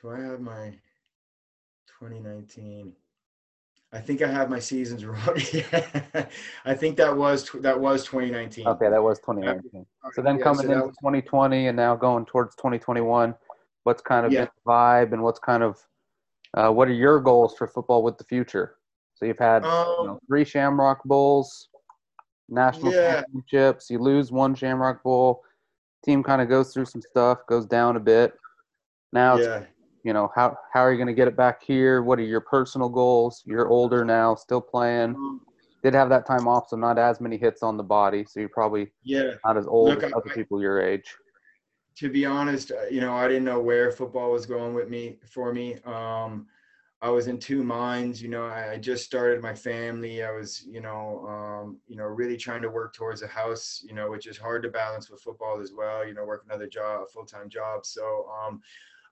do I have my 2019? I think I have my seasons wrong. Yeah. I think that was 2019. Okay, that was 2019. So then coming into 2020 and now going towards 2021, what's kind of the vibe, and what's kind of what are your goals for football with the future? So you've had 3 Shamrock Bowls, national championships. You lose 1 Shamrock Bowl. Team kind of goes through some stuff, goes down a bit. Now it's how are you going to get it back here? What are your personal goals? You're older now, still playing. Did have that time off, so not as many hits on the body. So you're probably not as old as other people your age. To be honest, I didn't know where football was going for me. I was in 2 minds. I just started my family. I was, really trying to work towards a house, which is hard to balance with football as well, work another job, full-time job. So,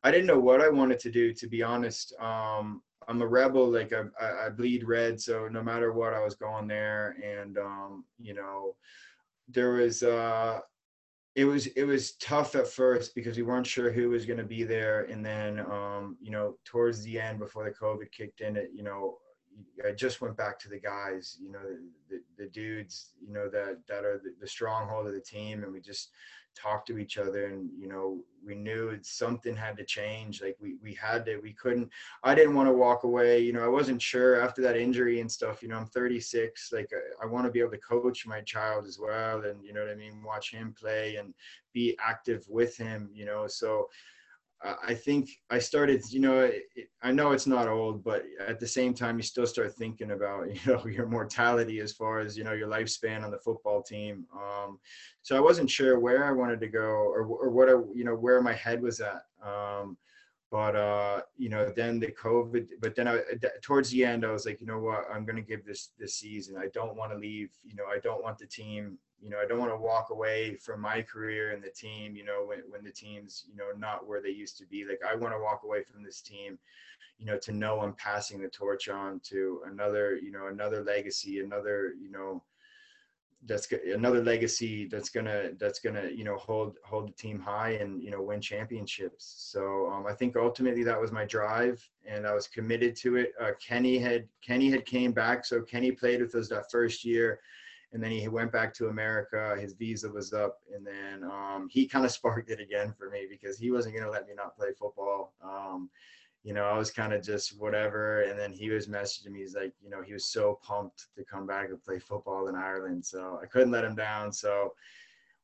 I didn't know what I wanted to do, to be honest. I'm a rebel, like I bleed red. So no matter what, I was going there. And, there was, it was tough at first because we weren't sure who was going to be there. And then, towards the end before the COVID kicked in, I just went back to the guys, the dudes, that are the stronghold of the team. And we just talked to each other, and, we knew something had to change. Like I didn't want to walk away. I wasn't sure after that injury and stuff, I'm 36. Like I want to be able to coach my child as well. And you know what I mean? Watch him play and be active with him, so I think I started, I know it's not old, but at the same time, you still start thinking about, your mortality as far as, your lifespan on the football team. So I wasn't sure where I wanted to go or what, where my head was at. Then towards the end, I was like, you know what, I'm going to give this season. I don't want to leave, I don't want the team. I don't want to walk away from my career and the team, when the team's, not where they used to be. Like, I want to walk away from this team, to know I'm passing the torch on to another, another legacy, another, that's going to hold the team high and, win championships. So I think ultimately that was my drive, and I was committed to it. Kenny had came back. So Kenny played with us that first year. And then he went back to America. His visa was up. And then he kind of sparked it again for me because he wasn't going to let me not play football. I was kind of just whatever. And then he was messaging me. He's like, he was so pumped to come back and play football in Ireland. So I couldn't let him down. So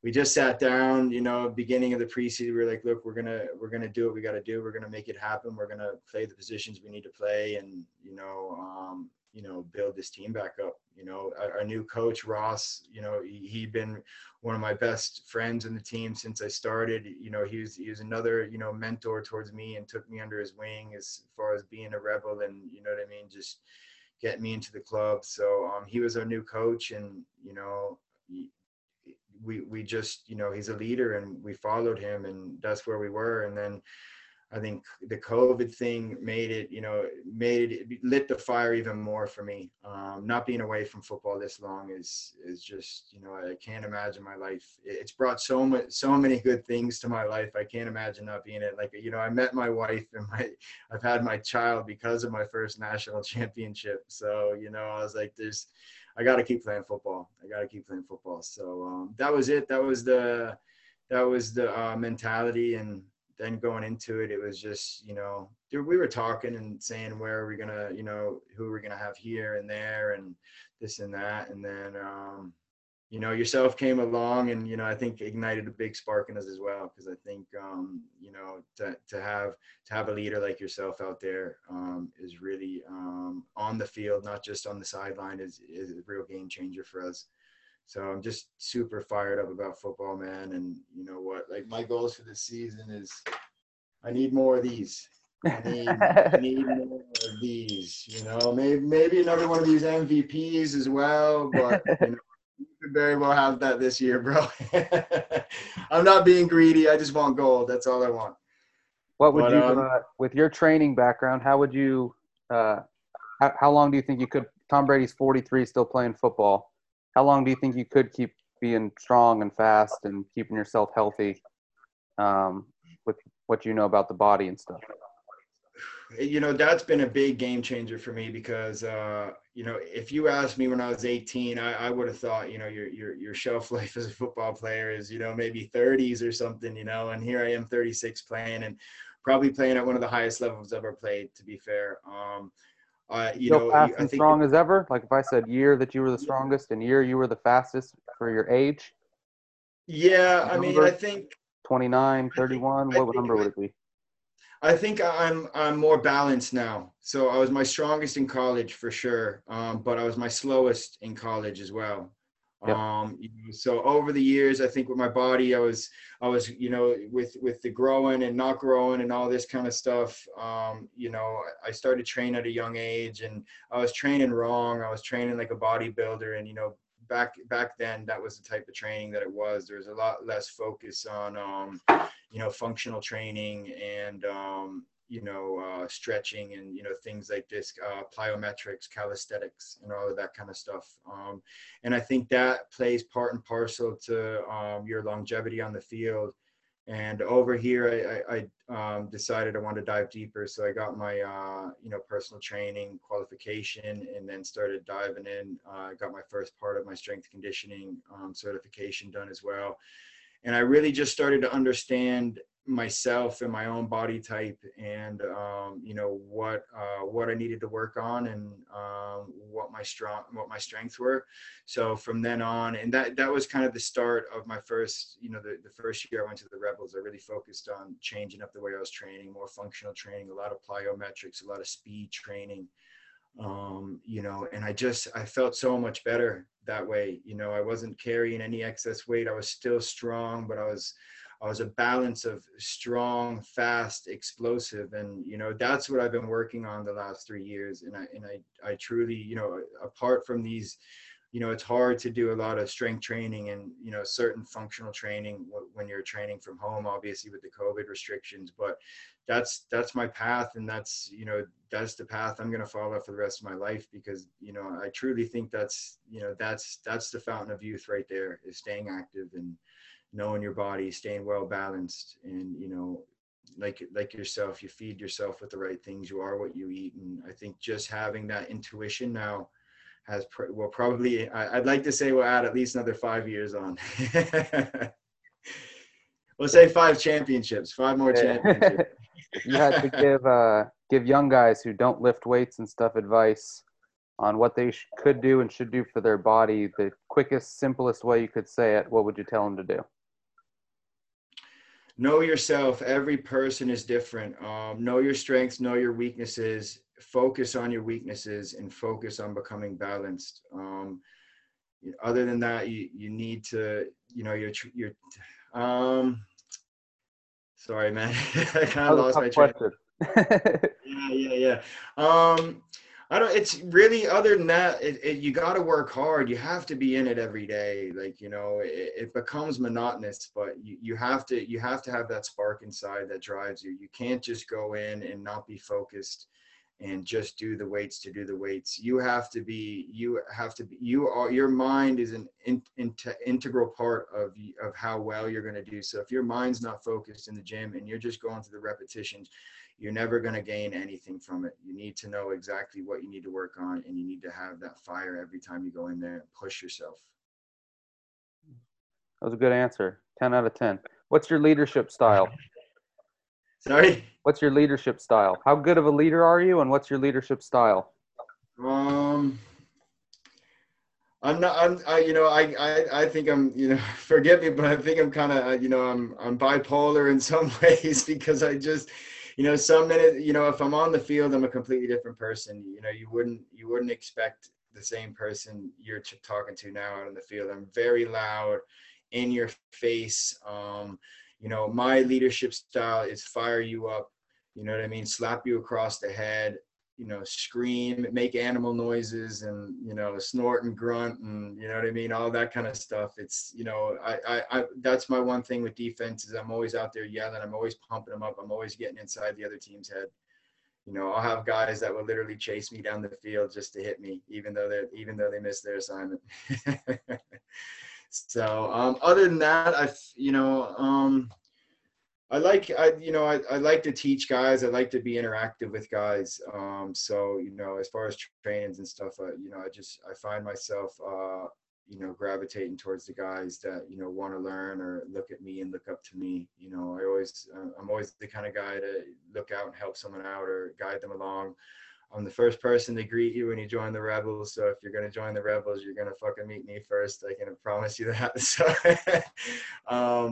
we just sat down, beginning of the preseason. We were like, look, we're going to do what we got to do. We're going to make it happen. We're going to play the positions we need to play. And, build this team back up. Our new coach, Ross, he'd been one of my best friends in the team since I started. He was another, mentor towards me and took me under his wing as far as being a rebel and, just get me into the club. So he was our new coach, and, we just, he's a leader, and we followed him, and that's where we were. And then I think the COVID thing made it, it lit the fire even more for me. Not being away from football this long is just, I can't imagine my life. It's brought so many good things to my life. I can't imagine not being it. Like, I met my wife and I've had my child because of my first national championship. So, I was like, I got to keep playing football. So that was it. That was the mentality. And then going into it, it was just, we were talking and saying, where are we going to, who we're going to have here and there and this and that. And then, yourself came along and, I think ignited a big spark in us as well. Cause I think, to have a leader like yourself out there is really on the field, not just on the sideline, is a real game changer for us. So I'm just super fired up about football, man. And you know what, like my goals for this season is I need more of these. I need more of these, maybe another one of these MVPs as well, but you could very well have that this year, bro. I'm not being greedy. I just want gold. That's all I want. With your training background, how would you, how long do you think you could, Tom Brady's 43 still playing football. How long do you think you could keep being strong and fast and keeping yourself healthy with what you know about the body and stuff? That's been a big game changer for me because, if you asked me when I was 18, I would have thought, your shelf life as a football player is, maybe 30s or something, and here I am 36 playing and probably playing at one of the highest levels I've ever played, to be fair. Fast and strong as ever? Like if I said year that you were the strongest and year you were the fastest for your age? Yeah, I mean, I think 29, 31, what number would it be? I think I'm more balanced now. So I was my strongest in college for sure, but I was my slowest in college as well. Yep. So over the years, I think with my body, I was, with the growing and not growing and all this kind of stuff, I started training at a young age and I was training wrong. I was training like a bodybuilder and, back then that was the type of training that it was. There was a lot less focus on, functional training and, stretching and, things like this, plyometrics, calisthenics, and all of that kind of stuff. And I think that plays part and parcel to your longevity on the field. And over here, I decided I wanted to dive deeper. So I got my, personal training qualification and then started diving in. I got my first part of my strength conditioning certification done as well. And I really just started to understand myself and my own body type and what I needed to work on and what my strengths were. So from then on, and that was kind of the start of my first, the first year I went to the Rebels, I really focused on changing up the way I was training, more functional training, a lot of plyometrics, a lot of speed training. And I felt so much better that way. I wasn't carrying any excess weight. I was still strong, but I was a balance of strong, fast, explosive. And, that's what I've been working on the last 3 years. And I truly, apart from these, it's hard to do a lot of strength training and, certain functional training when you're training from home, obviously with the COVID restrictions, but that's my path. And that's the path I'm going to follow for the rest of my life because, I truly think that's the fountain of youth right there, is staying active and knowing your body, staying well balanced, and like yourself, you feed yourself with the right things, you are what you eat. And I think just having that intuition now has I'd like to say we'll add at least another 5 years on. We'll say 5 more championships. You had to give young guys who don't lift weights and stuff advice on what they could do and should do for their body, the quickest, simplest way you could say it, what would you tell them to do? Know yourself. Every person is different. Know your strengths, know your weaknesses, focus on your weaknesses, and focus on becoming balanced. Other than that, you need to, sorry, man, I kind of lost my train. Yeah. I don't, it's really, other than that, you got to work hard. You have to be in it every day. Like, you know, it becomes monotonous, but you have to have that spark inside that drives you. You can't just go in and not be focused and just do the weights to do the weights. Your mind is an integral part of how well you're going to do. So if your mind's not focused in the gym and you're just going through the repetitions, you're never going to gain anything from it. You need to know exactly what you need to work on, and you need to have that fire every time you go in there and push yourself. That was a good answer. 10 out of 10. What's your leadership style? Sorry? What's your leadership style? How good of a leader are you, and what's your leadership style? I think I'm forgive me, but I think I'm kind of, I'm bipolar in some ways, because I just, some minute, if I'm on the field, I'm a completely different person. You wouldn't expect the same person you're talking to now out on the field. I'm very loud, in your face. My leadership style is fire you up. You know what I mean? Slap you across the head, scream, make animal noises, and, snort and grunt, and you know what I mean? All that kind of stuff. It's, that's my one thing with defense, is I'm always out there yelling. I'm always pumping them up. I'm always getting inside the other team's head. I'll have guys that will literally chase me down the field just to hit me, even though they missed their assignment. So, other than that, I like to teach guys. I like to be interactive with guys. As far as trainings and stuff, I find myself, gravitating towards the guys that, want to learn or look at me and look up to me. I'm always the kind of guy to look out and help someone out or guide them along. I'm the first person to greet you when you join the Rebels. So if you're going to join the Rebels, you're going to fucking meet me first. I can promise you that. So,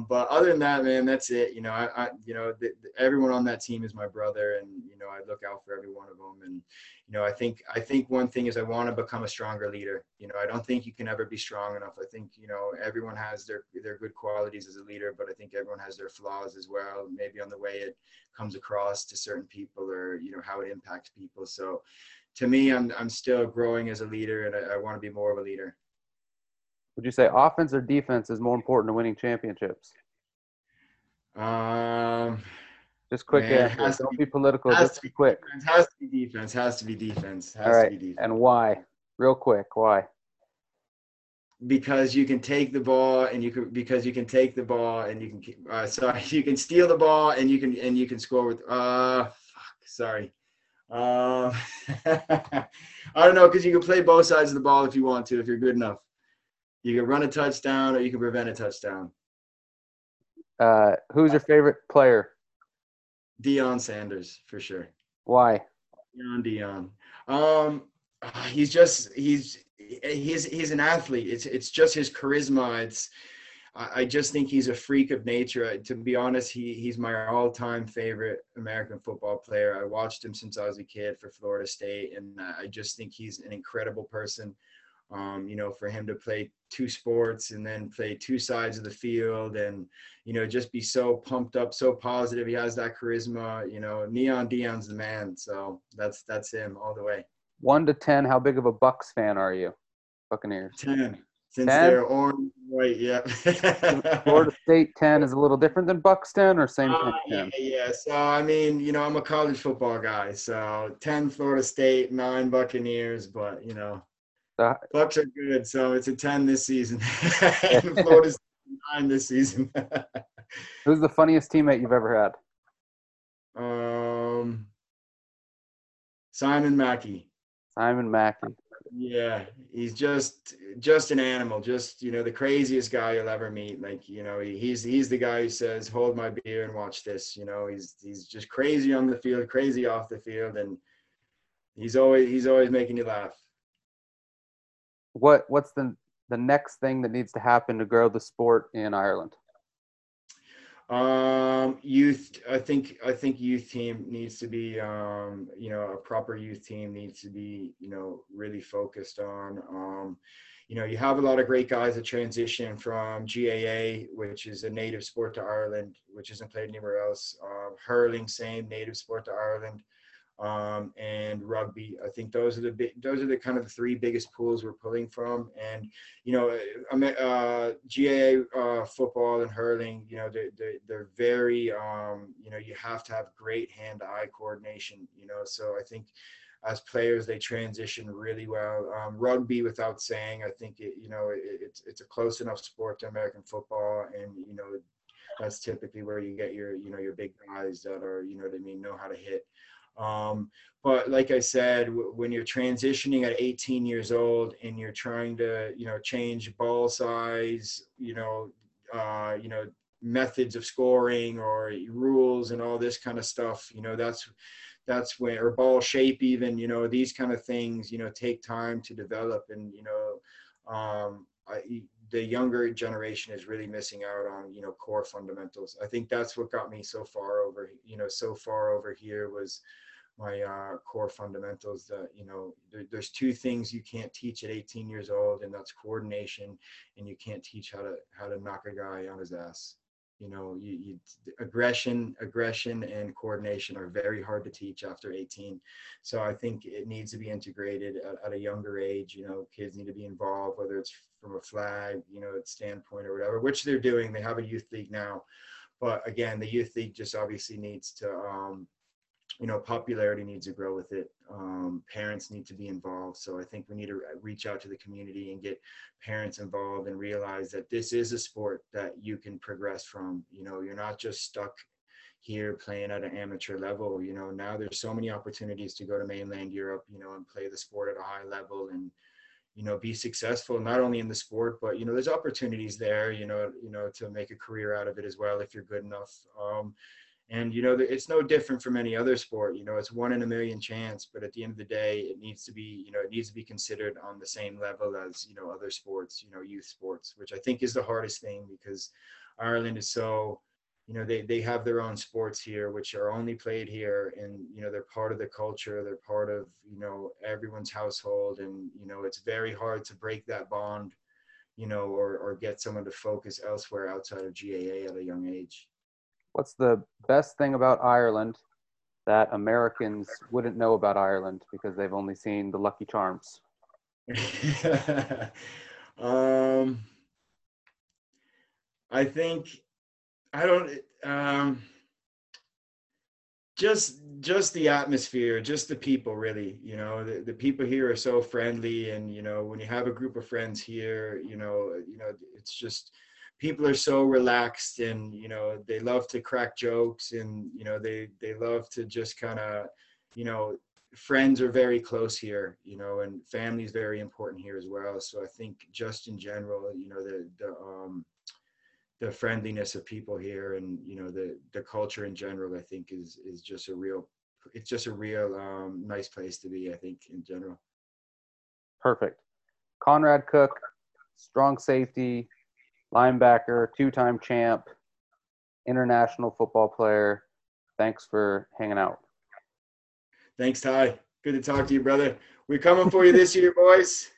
but other than that, man, that's it. Everyone on that team is my brother, and, I look out for every one of them. And, I think one thing is I want to become a stronger leader. I don't think you can ever be strong enough. I think, everyone has their good qualities as a leader, but I think everyone has their flaws as well. Maybe on the way it comes across to certain people, or, how it impacts people. So to me, I'm still growing as a leader, and I want to be more of a leader. Would you say offense or defense is more important to winning championships? Just quick answer. Don't be political. Just be quick. Has to be defense. Has to be defense. All right. And why? Real quick. Why? Because you can take the ball you can steal the ball and you can score with, I don't know, because you can play both sides of the ball if you want to, if you're good enough. You can run a touchdown, or you can prevent a touchdown. Who's your favorite player? Deion Sanders, for sure. Why? Deion. He's an athlete. It's just his charisma. I just think he's a freak of nature. To be honest, he's my all-time favorite American football player. I watched him since I was a kid for Florida State, and I just think he's an incredible person. For him to play two sports and then play two sides of the field and, just be so pumped up, so positive. He has that charisma, Deion's the man. So that's him all the way. 1 to 10, how big of a Bucs fan are you? Buccaneers. 10. Since 10? They're orange and white, yeah. Florida State 10 is a little different than Bucs 10, or same thing? Yeah. So, I'm a college football guy. So 10 Florida State, 9 Buccaneers, but, Bucs are good. So it's a 10 this season. And Florida State 9 this season. Who's the funniest teammate you've ever had? Simon Mackey. Simon Mackey. Yeah, he's just an animal, the craziest guy you'll ever meet. Like, he's the guy who says, hold my beer and watch this. He's just crazy on the field, crazy off the field. And he's always making you laugh. What's the next thing that needs to happen to grow the sport in Ireland? Youth. I think youth team needs to be, a proper youth team needs to be, really focused on. You have a lot of great guys that transition from GAA, which is a native sport to Ireland, which isn't played anywhere else. Hurling, same native sport to Ireland. and rugby. I think those are the kind of the three biggest pools we're pulling from. And you know, GAA football and hurling, you know, they're very, you know, you have to have great hand-eye coordination, you know. So I think as players, they transition really well. Rugby, without saying, I think it's a close enough sport to American football, and you know, that's typically where you get your, you know, your big guys that are, you know what I mean, know how to hit. But like I said, when you're transitioning at 18 years old and you're trying to, you know, change ball size, you know, methods of scoring or rules and all this kind of stuff, you know, that's when, or ball shape even, you know, these kind of things, you know, take time to develop. And, you know, the younger generation is really missing out on, you know, core fundamentals. I think that's what got me so far over here was my core fundamentals. That, you know, there's two things you can't teach at 18 years old, and that's coordination, and you can't teach how to knock a guy on his ass. You know, aggression and coordination are very hard to teach after 18. So I think it needs to be integrated at a younger age. You know, kids need to be involved, whether it's from a flag, you know, standpoint or whatever, which they're doing. They have a youth league now. But again, the youth league just obviously needs to, you know, popularity needs to grow with it. Parents need to be involved. So I think we need to reach out to the community and get parents involved and realize that this is a sport that you can progress from. You know, you're not just stuck here playing at an amateur level. You know, now there's so many opportunities to go to mainland Europe, you know, and play the sport at a high level and, you know, be successful, not only in the sport, but, you know, there's opportunities there, you know, to make a career out of it as well, if you're good enough. And, you know, it's no different from any other sport. You know, it's 1 in a million chance, but at the end of the day, it needs to be, you know, it needs to be considered on the same level as, you know, other sports, you know, youth sports, which I think is the hardest thing, because Ireland is so, you know, they have their own sports here, which are only played here, and, you know, they're part of the culture, they're part of, you know, everyone's household, and, you know, it's very hard to break that bond, you know, or get someone to focus elsewhere outside of GAA at a young age. What's the best thing about Ireland that Americans wouldn't know about Ireland because they've only seen the Lucky Charms? I think, I don't, just the atmosphere, just the people, really. You know, the people here are so friendly, and, you know, when you have a group of friends here, you know, it's just, people are so relaxed, and, you know, they love to crack jokes, and, you know, they love to just kind of, you know, friends are very close here, you know, and family is very important here as well. So I think just in general, you know, the friendliness of people here, and, you know, the culture in general, I think is just a real nice place to be, I think, in general. Perfect. Conrad Cook, strong safety, linebacker, two-time champ, international football player. Thanks for hanging out. Thanks, Ty. Good to talk to you, brother. We're coming for you this year, boys.